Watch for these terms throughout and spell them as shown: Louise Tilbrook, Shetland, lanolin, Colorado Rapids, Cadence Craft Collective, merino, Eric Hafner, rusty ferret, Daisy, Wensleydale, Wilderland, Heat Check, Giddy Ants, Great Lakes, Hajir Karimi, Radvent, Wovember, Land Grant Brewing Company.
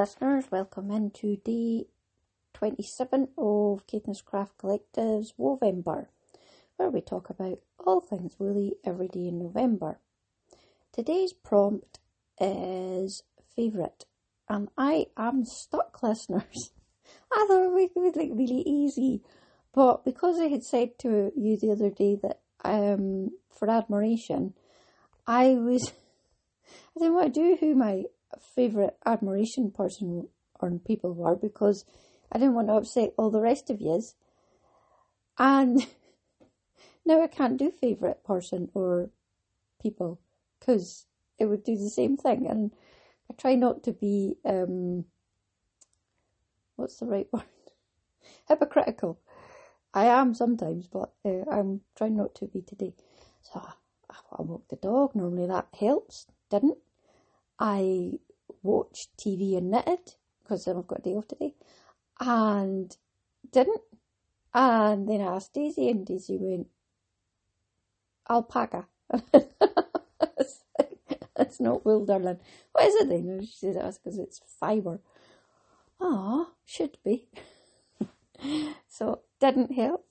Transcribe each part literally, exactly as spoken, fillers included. listeners, welcome into day twenty-seven of Cadence Craft Collective's Wovember, where we talk about all things woolly every day in November. Today's prompt is favourite, and I am stuck, listeners. I thought it would be like really easy, but because I had said to you the other day that um for admiration, I was I didn't want to do who my favourite admiration person or people were because I didn't want to upset all the rest of yous, and now I can't do favourite person or people because it would do the same thing, and I try not to be um what's the right word hypocritical. I am sometimes, but uh, I'm trying not to be today. So I, I walk the dog, normally that helps, didn't I? Watched T V and knitted because then I've got a day off today, and didn't. And then I asked Daisy, and Daisy went alpaca. It's not Wilderland. What is it then? She said it was because it's fibre. Ah, should be. So didn't help.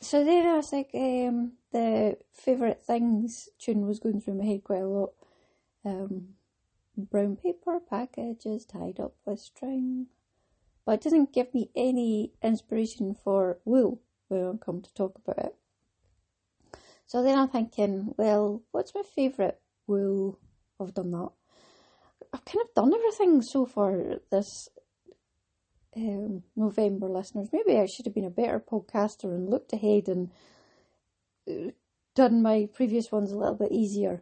So then I was like, um, the favourite things tune was going through my head quite a lot. Um, brown paper packages tied up with string, but it doesn't give me any inspiration for wool when I come to talk about it. So then I'm thinking, well, what's my favourite wool? I've done that. I've kind of done everything so far this um, November, listeners. Maybe I should have been a better podcaster and looked ahead and done my previous ones a little bit easier,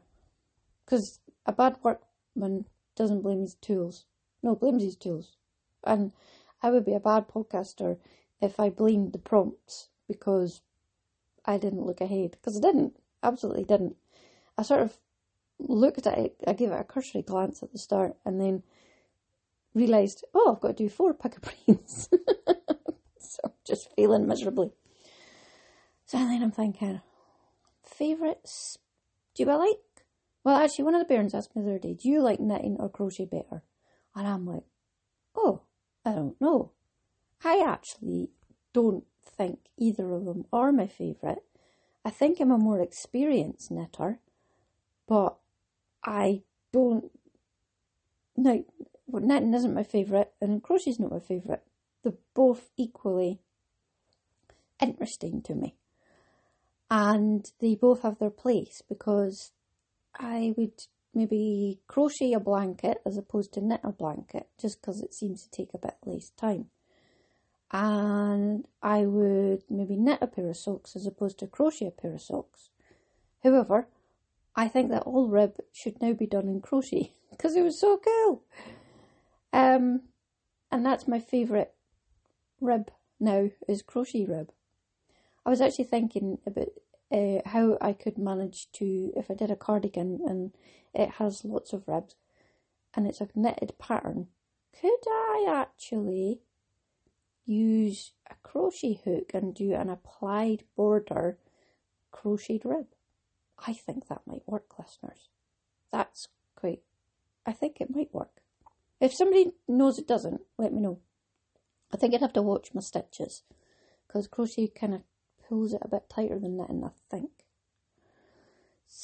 because a bad workman doesn't blame his tools. No, blames his tools. And I would be a bad podcaster if I blamed the prompts because I didn't look ahead. Because I didn't. Absolutely didn't. I sort of looked at it. I gave it a cursory glance at the start and then realised, oh, I've got to do four pick-a-brains. So I'm just failing miserably. So then I'm thinking, favourites? Do I like? Well, actually, one of the parents asked me the other day, do you like knitting or crochet better? And I'm like, oh, I don't know. I actually don't think either of them are my favourite. I think I'm a more experienced knitter, but I don't... Now, well, knitting isn't my favourite, and crochet's not my favourite. They're both equally interesting to me. And they both have their place, because I would maybe crochet a blanket as opposed to knit a blanket, just because it seems to take a bit less time. And I would maybe knit a pair of socks as opposed to crochet a pair of socks. However, I think that all rib should now be done in crochet, because it was so cool. Um, and that's my favourite rib now, is crochet rib. I was actually thinking about Uh, how I could manage to, if I did a cardigan and it has lots of ribs and it's a knitted pattern, could I actually use a crochet hook and do an applied border crocheted rib? I think that might work, listeners. That's quite, I think it might work. If somebody knows it doesn't, let me know. I think I'd have to watch my stitches, because crochet kind of pulls it a bit tighter than knitting, I think.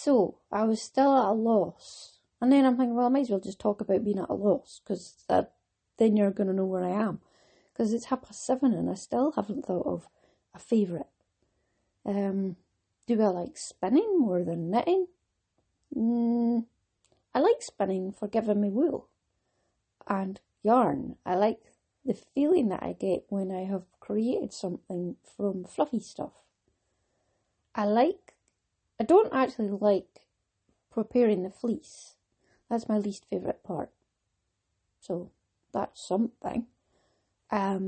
So I was still at a loss, and then I'm thinking, well, I might as well just talk about being at a loss, because then you're going to know where I am, because it's half past seven and I still haven't thought of a favourite. Um, do I like spinning more than knitting? Mm, I like spinning for giving me wool and yarn. I like the feeling that I get when I have created something from fluffy stuff. I like, I don't actually like preparing the fleece. That's my least favourite part. So that's something. Um,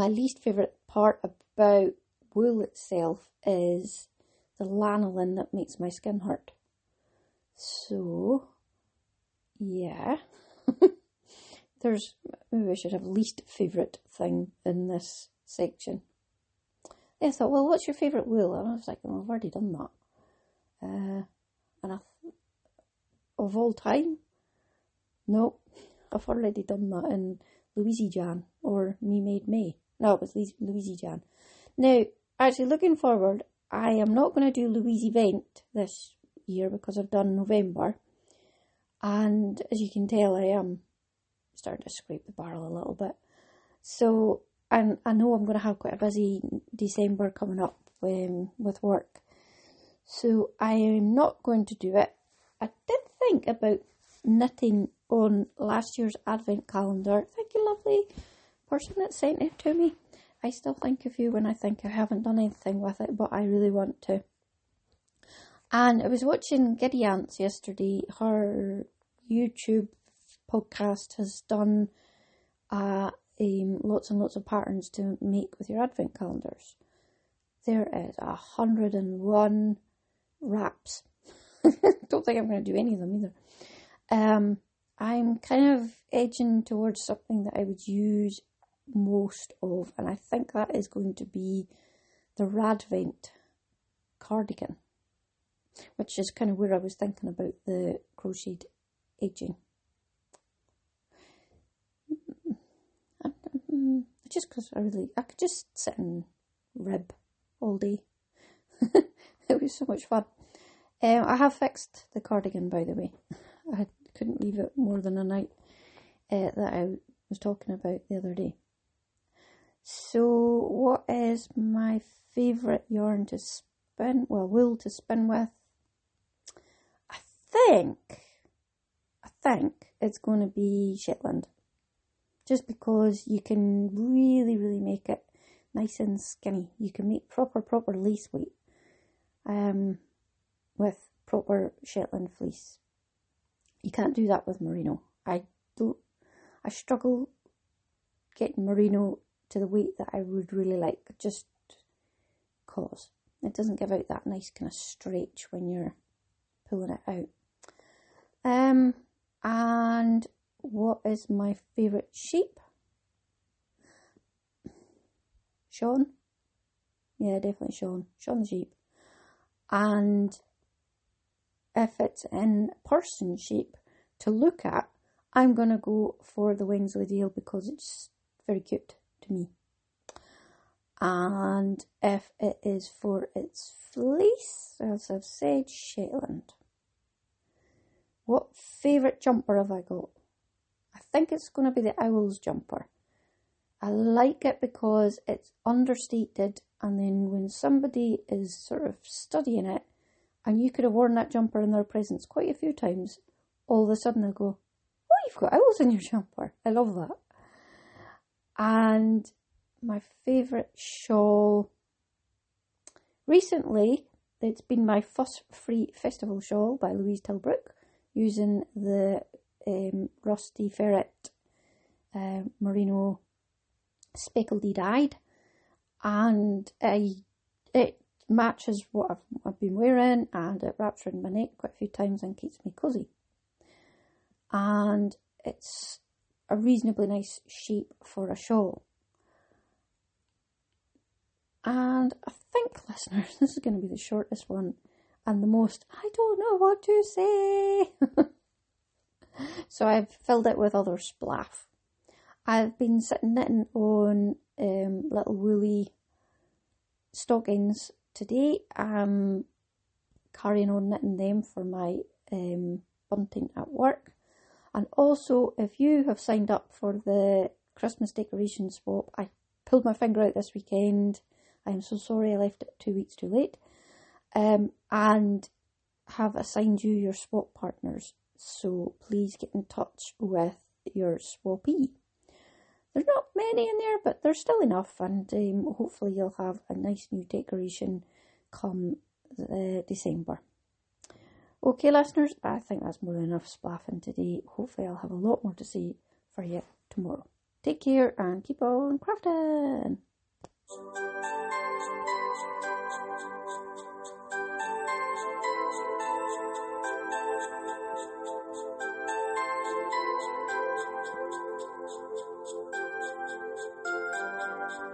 my least favourite part about wool itself is the lanolin that makes my skin hurt. So, yeah. There's, maybe I should have least favourite thing in this section. They thought, well, what's your favourite wool? And I was like, well, I've already done that. Uh, and I, th- of all time, No, I've already done that in Louise Jan or Me Made Me. No, it was Louise Jan. Now, actually looking forward, I am not going to do Louise Event this year because I've done November. And as you can tell, I am starting to scrape the barrel a little bit. So, and I know I'm going to have quite a busy December coming up um, with work. So I am not going to do it. I did think about knitting on last year's advent calendar. Thank you, lovely person that sent it to me. I still think of you when I think I haven't done anything with it, but I really want to. And I was watching Giddy Ants yesterday. Her YouTube podcast has done uh, um, lots and lots of patterns to make with your advent calendars. There is one hundred and one wraps. Don't think I'm going to do any of them either. Um, I'm kind of edging towards something that I would use most of, and I think that is going to be the Radvent cardigan, which is kind of where I was thinking about the crocheted edging. Just because I really, I could just sit and rib all day. It was so much fun. Um, I have fixed the cardigan, by the way. I couldn't leave it more than a night uh, that I was talking about the other day. So, what is my favourite yarn to spin? Well, wool to spin with. I think, I think it's going to be Shetland. Just because you can really, really make it nice and skinny. You can make proper, proper lace weight um, with proper Shetland fleece. You can't do that with merino. I don't, I struggle getting merino to the weight that I would really like, just cause it doesn't give out that nice kind of stretch when you're pulling it out. Um, and what is my favourite sheep? Sean? Yeah, definitely Sean. Sean the sheep. And if it's in person sheep to look at, I'm going to go for the Wensleydale because it's very cute to me. And if it is for its fleece, as I've said, Shetland. What favourite jumper have I got? I think it's going to be the Owl's jumper. I like it because it's understated, and then when somebody is sort of studying it, and you could have worn that jumper in their presence quite a few times, all of a sudden they go, oh, you've got owls in your jumper. I love that. And my favourite shawl, recently, it's been my fuss-free festival shawl by Louise Tilbrook, using the um, rusty ferret uh, merino speckledy dyed, and I, it matches what I've, I've been wearing, and it wraps around my neck quite a few times and keeps me cosy. And it's a reasonably nice shape for a shawl. And I think, listeners, this is going to be the shortest one and the most I don't know what to say. So I've filled it with other splaff. I've been sitting knitting on um, little woolly stockings today. I'm carrying on knitting them for my um, bunting at work. And also, if you have signed up for the Christmas decoration swap, I pulled my finger out this weekend. I'm so sorry I left it two weeks too late. Um, and have assigned you your swap partners. So please get in touch with your swappee. There's not many in there, but there's still enough, and um, hopefully you'll have a nice new decoration come uh, December. Okay, listeners, I think that's more than enough splaffing today. Hopefully I'll have a lot more to say for you tomorrow. Take care and keep on crafting!